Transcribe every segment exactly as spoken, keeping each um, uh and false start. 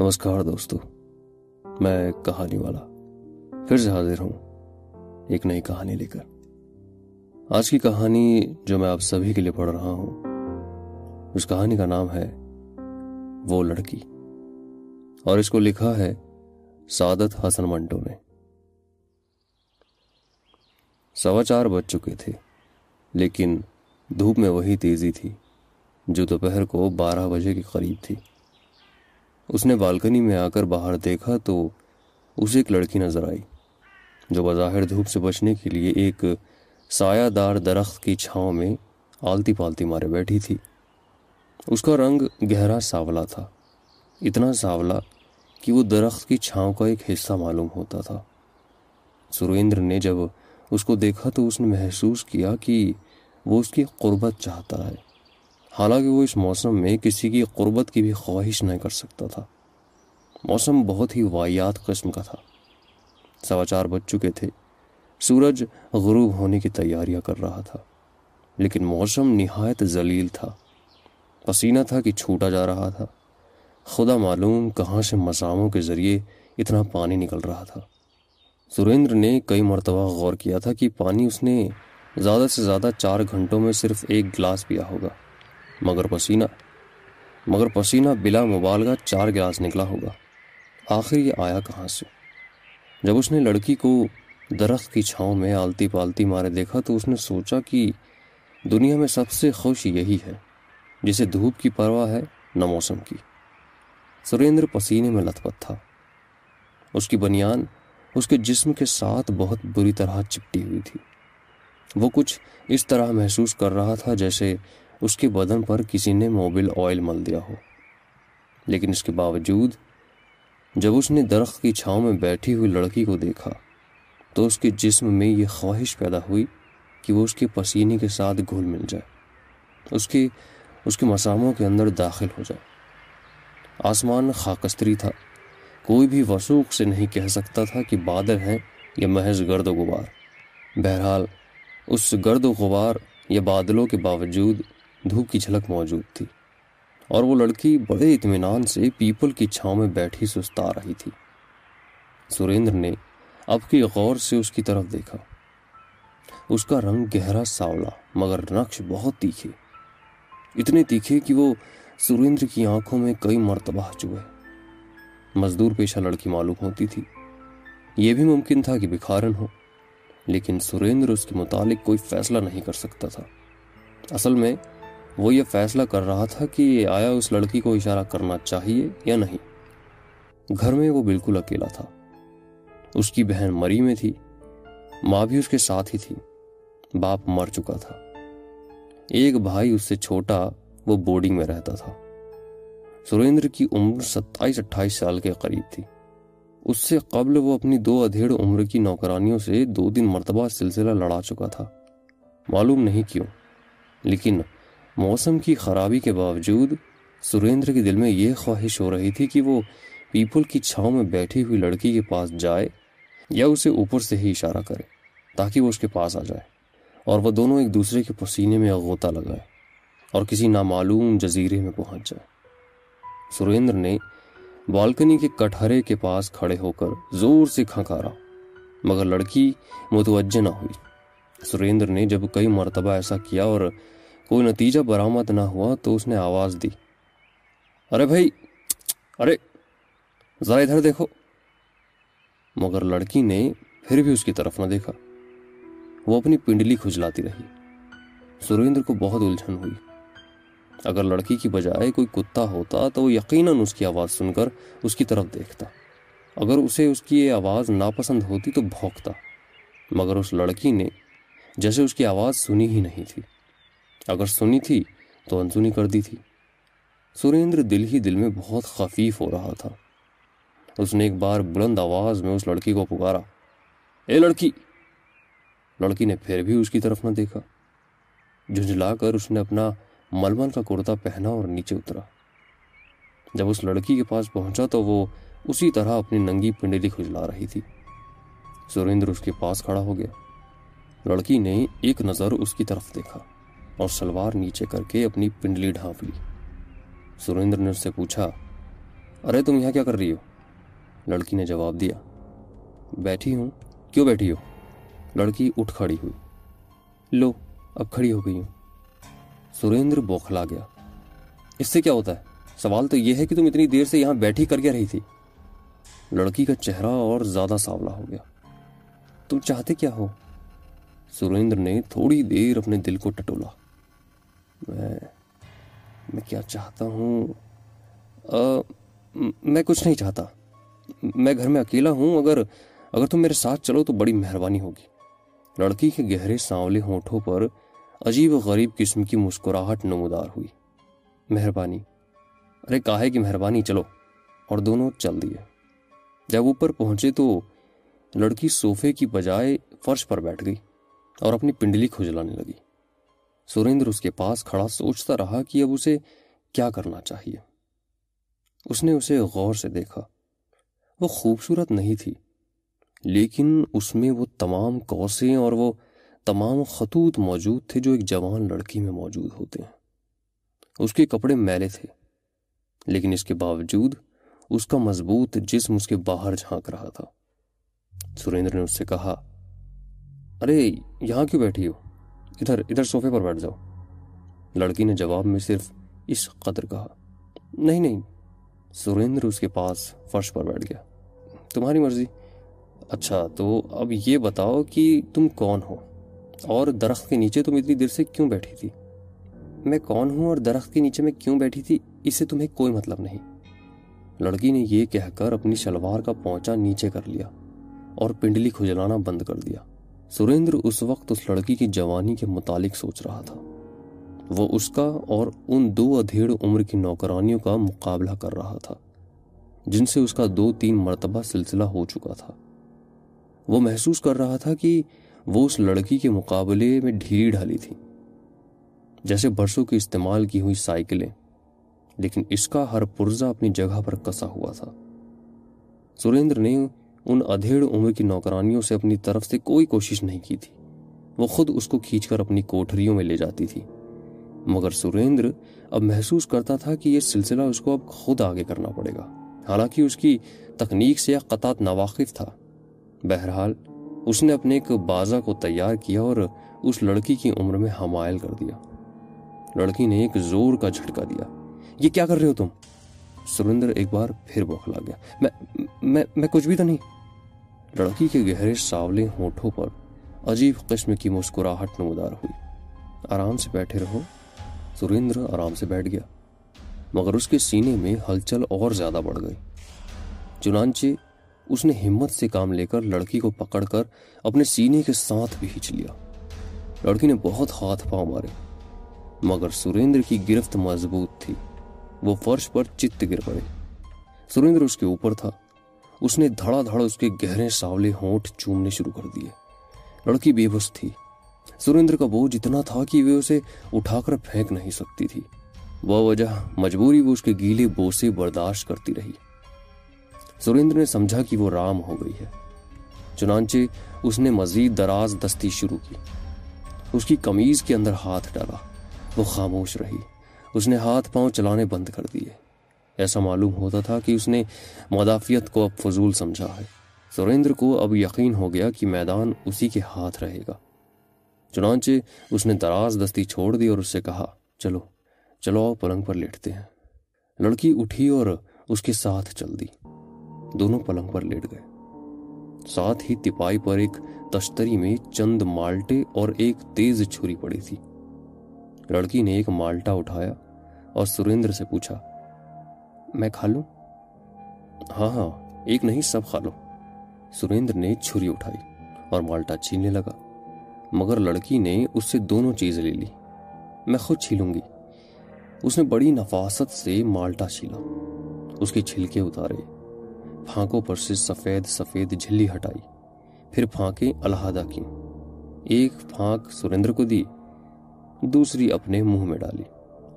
نمسکار دوستو، میں کہانی والا پھر سے حاضر ہوں ایک نئی کہانی لے کر۔ آج کی کہانی جو میں آپ سبھی کے لیے پڑھ رہا ہوں، اس کہانی کا نام ہے وہ لڑکی، اور اس کو لکھا ہے سعادت حسن منٹو نے۔ سوا چار بج چکے تھے، لیکن دھوپ میں وہی تیزی تھی جو دوپہر کو بارہ بجے کے قریب تھی۔ اس نے بالکنی میں آ کر باہر دیکھا تو اسے ایک لڑکی نظر آئی جو بظاہر دھوپ سے بچنے کے لیے ایک سایہ دار درخت کی چھاؤں میں آلتی پالتی مارے بیٹھی تھی۔ اس کا رنگ گہرا سانولا تھا، اتنا سانولا کہ وہ درخت کی چھاؤں کا ایک حصہ معلوم ہوتا تھا۔ سریندر نے جب اس کو دیکھا تو اس نے محسوس کیا کہ وہ اس کی قربت چاہتا ہے، حالانکہ وہ اس موسم میں کسی کی قربت کی بھی خواہش نہ کر سکتا تھا۔ موسم بہت ہی واقعات قسم کا تھا۔ سوا چار بج چکے تھے، سورج غروب ہونے کی تیاریاں کر رہا تھا، لیکن موسم نہایت ذلیل تھا۔ پسینہ تھا کہ چھوٹا جا رہا تھا، خدا معلوم کہاں سے مساموں کے ذریعے اتنا پانی نکل رہا تھا۔ سریندر نے کئی مرتبہ غور کیا تھا کہ پانی اس نے زیادہ سے زیادہ چار گھنٹوں میں صرف ایک گلاس پیا ہوگا، مگر پسینہ مگر پسینہ بلا مبالغہ چار گلاس نکلا ہوگا۔ آخر یہ آیا کہاں سے؟ جب اس نے لڑکی کو درخت کی چھاؤں میں آلتی پالتی مارے دیکھا تو اس نے سوچا کہ دنیا میں سب سے خوش یہی ہے جسے دھوپ کی پرواہ ہے نہ موسم کی۔ سریندر پسینے میں لت پت تھا، اس کی بنیان اس کے جسم کے ساتھ بہت بری طرح چپٹی ہوئی تھی۔ وہ کچھ اس طرح محسوس کر رہا تھا جیسے اس کے بدن پر کسی نے موبل آئل مل دیا ہو، لیکن اس کے باوجود جب اس نے درخت کی چھاؤں میں بیٹھی ہوئی لڑکی کو دیکھا تو اس کے جسم میں یہ خواہش پیدا ہوئی کہ وہ اس کے پسینے کے ساتھ گھل مل جائے، اس کے اس کے مساموں کے اندر داخل ہو جائے۔ آسمان خاکستری تھا، کوئی بھی وثوق سے نہیں کہہ سکتا تھا کہ بادل ہیں یا محض گرد و غبار۔ بہرحال اس گرد و غبار یا بادلوں کے باوجود دھوپ کی جھلک موجود تھی، اور وہ لڑکی بڑے اطمینان سے پیپل کی چھاؤں میں بیٹھی سستا رہی تھی۔ سریندر نے اب کے غور سے اس کی طرف دیکھا۔ اس کا رنگ گہرا سانولا، مگر نقش بہت تیکھے، اتنے تیکھے کہ وہ سریندر کی آنکھوں میں کئی مرتبہ چوبے۔ مزدور پیشہ لڑکی معلوم ہوتی تھی، یہ بھی ممکن تھا کہ بھکارن ہو، لیکن سریندر اس کے متعلق کوئی فیصلہ نہیں کر سکتا تھا۔ اصل میں وہ یہ فیصلہ کر رہا تھا کہ آیا اس لڑکی کو اشارہ کرنا چاہیے یا نہیں۔ گھر میں وہ بالکل اکیلا تھا، اس کی بہن مری میں تھی، ماں بھی اس کے ساتھ ہی تھی، باپ مر چکا تھا، ایک بھائی اس سے چھوٹا وہ بورڈنگ میں رہتا تھا۔ سریندر کی عمر ستائیس اٹھائیس سال کے قریب تھی۔ اس سے قبل وہ اپنی دو ادھیڑ عمر کی نوکرانیوں سے دو تین مرتبہ سلسلہ لڑا چکا تھا، معلوم نہیں کیوں، لیکن موسم کی خرابی کے باوجود سریندر کے دل میں یہ خواہش ہو رہی تھی کہ وہ پیپل کی چھاؤں میں بیٹھی ہوئی لڑکی کے پاس جائے یا اسے اوپر سے ہی اشارہ کرے تاکہ وہ اس کے پاس آ جائے اور وہ دونوں ایک دوسرے کے پسینے میں غوطہ لگائے اور کسی نامعلوم جزیرے میں پہنچ جائے۔ سریندر نے بالکنی کے کٹہرے کے پاس کھڑے ہو کر زور سے کھنکارا، مگر لڑکی متوجہ نہ ہوئی۔ سریندر نے جب کئی مرتبہ ایسا کیا اور کوئی نتیجہ برآمد نہ ہوا تو اس نے آواز دی، ارے بھائی، ارے ذرا ادھر دیکھو، مگر لڑکی نے پھر بھی اس کی طرف نہ دیکھا، وہ اپنی پنڈلی کھجلاتی رہی۔ سریندر کو بہت الجھن ہوئی، اگر لڑکی کی بجائے کوئی کتا ہوتا تو وہ یقیناً اس کی آواز سن کر اس کی طرف دیکھتا، اگر اسے اس کی یہ آواز ناپسند ہوتی تو بھونکتا، مگر اس لڑکی نے جیسے اس کی آواز سنی ہی نہیں تھی، اگر سنی تھی تو انسنی کر دی تھی۔ سریندر دل ہی دل میں بہت خفیف ہو رہا تھا۔ اس نے ایک بار بلند آواز میں اس لڑکی کو پکارا، اے لڑکی! لڑکی نے پھر بھی اس کی طرف نہ دیکھا۔ جھنجھلا کر اس نے اپنا ململ کا کرتا پہنا اور نیچے اترا۔ جب اس لڑکی کے پاس پہنچا تو وہ اسی طرح اپنی ننگی پنڈلی کھجلا رہی تھی۔ سریندر اس کے پاس کھڑا ہو گیا۔ لڑکی نے ایک نظر اس کی طرف دیکھا اور سلوار نیچے کر کے اپنی پنڈلی ڈھانپ لی۔ سریندر نے اس سے پوچھا، ارے تم یہاں کیا کر رہی ہو؟ لڑکی نے جواب دیا، بیٹھی ہوں۔ کیوں بیٹھی ہو؟ لڑکی اٹھ کھڑی ہوئی۔ لو اب کھڑی ہو گئی ہوں۔ سریندر بوکھلا گیا، اس سے کیا ہوتا ہے؟ سوال تو یہ ہے کہ تم اتنی دیر سے یہاں بیٹھی کر کے رہی تھی۔ لڑکی کا چہرہ اور زیادہ سانولا ہو گیا۔ تم چاہتے کیا ہو؟ سریندر نے تھوڑی دیر اپنے دل کو ٹٹولا۔ میں میں کیا چاہتا ہوں؟ آ, میں کچھ نہیں چاہتا، میں گھر میں اکیلا ہوں، اگر اگر تم میرے ساتھ چلو تو بڑی مہربانی ہوگی۔ لڑکی کے گہرے سانولے ہونٹوں پر عجیب غریب قسم کی مسکراہٹ نمودار ہوئی۔ مہربانی؟ ارے کاہے کی مہربانی، چلو۔ اور دونوں چل دیے۔ جب اوپر پہنچے تو لڑکی صوفے کی بجائے فرش پر بیٹھ گئی اور اپنی پنڈلی کھجلانے لگی۔ سریندر اس کے پاس کھڑا سوچتا رہا کہ اب اسے کیا کرنا چاہیے۔ اس نے اسے غور سے دیکھا۔ وہ خوبصورت نہیں تھی، لیکن اس میں وہ تمام کوسیں اور وہ تمام خطوط موجود تھے جو ایک جوان لڑکی میں موجود ہوتے ہیں۔ اس کے کپڑے میلے تھے، لیکن اس کے باوجود اس کا مضبوط جسم اس کے باہر جھانک رہا تھا۔ سریندر نے اس سے کہا، ارے یہاں کیوں بیٹھی ہو؟ ادھر ادھر صوفے پر بیٹھ جاؤ۔ لڑکی نے جواب میں صرف اس قدر کہا۔ نہیں نہیں۔ سریندر اس کے پاس فرش پر بیٹھ گیا۔ تمہاری مرضی۔ اچھا تو اب یہ بتاؤ کہ تم کون ہو اور درخت کے نیچے تم اتنی دیر سے کیوں بیٹھی تھی؟ میں کون ہوں اور درخت کے نیچے میں کیوں بیٹھی تھی، اس سے تمہیں کوئی مطلب نہیں۔ لڑکی نے یہ کہہ کر اپنی شلوار کا پونچا نیچے کر لیا اور پنڈلی کھجلانا بند کر دیا۔ سریندر اس وقت اس لڑکی کی جوانی کے متعلق سوچ رہا تھا۔ وہ اس کا اور ان دو ادھیڑ عمر کی نوکرانیوں کا مقابلہ کر رہا تھا جن سے اس کا دو تین مرتبہ سلسلہ ہو چکا تھا۔ وہ محسوس کر رہا تھا کہ وہ اس لڑکی کے مقابلے میں ڈھیلی ڈھالی تھی، جیسے برسوں کی استعمال کی ہوئی سائیکلیں، لیکن اس کا ہر پرزہ اپنی جگہ پر کسا ہوا تھا۔ سریندر نے ان ادھیڑ عمر کی نوکرانیوں سے اپنی طرف سے کوئی کوشش نہیں کی تھی۔ وہ خود اس کو کھینچ کر اپنی کوٹھریوں میں لے جاتی تھی، مگر سریندر اب محسوس کرتا تھا کہ یہ سلسلہ اس کو اب خود آگے کرنا پڑے گا، حالانکہ اس کی تکنیک سے قطعاً ناواقف تھا۔ بہرحال اس نے اپنے ایک بازا کو تیار کیا اور اس لڑکی کی عمر میں حمائل کر دیا۔ لڑکی نے ایک زور کا جھٹکا دیا۔ یہ کیا کر رہے ہو تم؟ سریندر ایک بار پھر بوکھلا گیا۔ میں میں میں کچھ بھی تو نہیں۔ لڑکی کے گہرے سانولے ہونٹوں پر عجیب قسم کی مسکراہٹ نمودار ہوئی۔ آرام سے بیٹھے رہو۔ سریندر آرام سے بیٹھ گیا، مگر اس کے سینے میں ہلچل اور زیادہ بڑھ گئی۔ چنانچہ اس نے ہمت سے کام لے کر لڑکی کو پکڑ کر اپنے سینے کے ساتھ بھی کھینچ لیا۔ لڑکی نے بہت ہاتھ پاؤں مارے، مگر سریندر کی گرفت مضبوط تھی۔ وہ فرش پر چت گر پڑے۔ سریندر اس کے اوپر تھا۔ اس نے دھڑا دھڑ اس کے گہرے سانولے ہونٹ چومنے شروع کر دیے۔ لڑکی بے بس تھی۔ سریندر کا بوجھ اتنا تھا کہ وہ اسے اٹھا کر پھینک نہیں سکتی تھی۔ باوجہ مجبوری وہ اس کے گیلے بوسے برداشت کرتی رہی۔ سریندر نے سمجھا کہ وہ رام ہو گئی ہے، چنانچہ اس نے مزید دراز دستی شروع کی۔ اس کی قمیض کے اندر ہاتھ ڈالا۔ وہ خاموش رہی۔ اس نے ہاتھ پاؤں چلانے بند کر دیے۔ ایسا معلوم ہوتا تھا کہ اس نے مدافعت کو اب فضول سمجھا ہے۔ سریندر کو اب یقین ہو گیا کہ میدان اسی کے ہاتھ رہے گا، چنانچہ اس نے دراز دستی چھوڑ دی اور اس سے کہا، چلو چلو آؤ پلنگ پر لیٹتے ہیں۔ لڑکی اٹھی اور اس کے ساتھ چل دی۔ دونوں پلنگ پر لیٹ گئے۔ ساتھ ہی تپائی پر ایک تشتری میں چند مالٹے اور ایک تیز چھری پڑی تھی۔ لڑکی نے ایک مالٹا اٹھایا اور سریندر سے پوچھا، میں کھا لوں؟ ہاں ہاں، ایک نہیں سب کھا لو۔ سریندر نے چھری اٹھائی اور مالٹا چھیلنے لگا، مگر لڑکی نے اس سے دونوں چیزیں لے لی۔ میں خود چھیلوں گی۔ اس نے بڑی نفاست سے مالٹا چھیلا، اس کے چھلکے اتارے، پھانکوں پر سے سفید سفید جھلی ہٹائی، پھر پھانکیں علیحدہ کیں۔ ایک پھانک سریندر کو دی، دوسری اپنے منہ میں ڈالی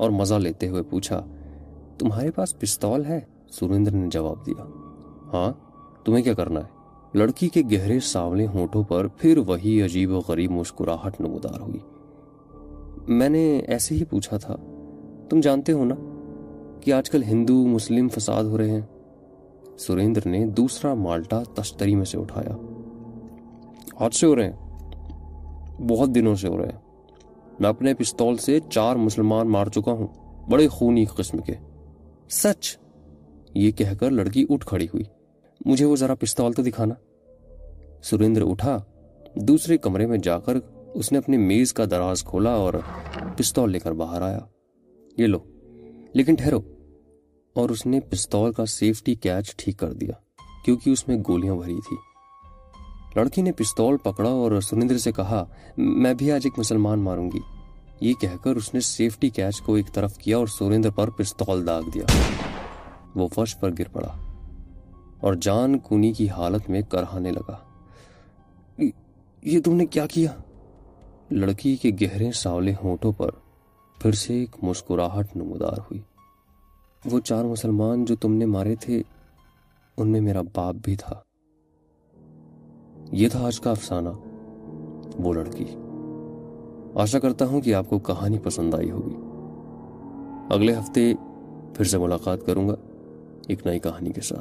اور مزہ لیتے ہوئے پوچھا، تمہارے پاس پستول ہے؟ سریندر نے جواب دیا، ہاں، تمہیں کیا کرنا ہے؟ لڑکی کے گہرے سانولے ہونٹوں پر پھر وہی عجیب و غریب مسکراہٹ نمودار ہوئی۔ میں نے ایسے ہی پوچھا تھا، تم جانتے ہو نا۔ کہ آج کل ہندو مسلم فساد ہو رہے ہیں۔ سریندر نے دوسرا مالٹا تشتری میں سے اٹھایا۔ آج سے ہو رہے ہیں، بہت دنوں سے ہو رہے ہیں، میں اپنے پستول سے چار مسلمان مار چکا ہوں، بڑے خونی قسم کے۔ سچ؟ یہ کہہ کر لڑکی اٹھ کھڑی ہوئی۔ مجھے وہ ذرا پستول تو دکھانا۔ سریندر اٹھا، دوسرے کمرے میں جا کر اس نے اپنے میز کا دراز کھولا اور پستول لے کر باہر آیا۔ یہ لو، لیکن ٹھہرو۔ اور اس نے پستول کا سیفٹی کیچ ٹھیک کر دیا کیونکہ اس میں گولیاں بھری تھی۔ لڑکی نے پستول پکڑا اور سریندر سے کہا، میں بھی آج ایک مسلمان ماروں گی۔ یہ کہہ کر اس نے سیفٹی کیچ کو ایک طرف کیا اور سریندر پر پستول داغ دیا۔ وہ فرش پر گر پڑا اور جان کونی کی حالت میں کرہانے لگا۔ یہ تم نے کیا کیا؟ لڑکی کے گہرے سانولے ہونٹوں پر پھر سے ایک مسکراہٹ نمودار ہوئی۔ وہ چار مسلمان جو تم نے مارے تھے، ان میں میرا باپ بھی تھا۔ یہ تھا آج کا افسانہ، وہ لڑکی۔ آشا کرتا ہوں کہ آپ کو کہانی پسند آئی ہوگی۔ اگلے ہفتے پھر سے ملاقات کروں گا ایک نئی کہانی کے ساتھ۔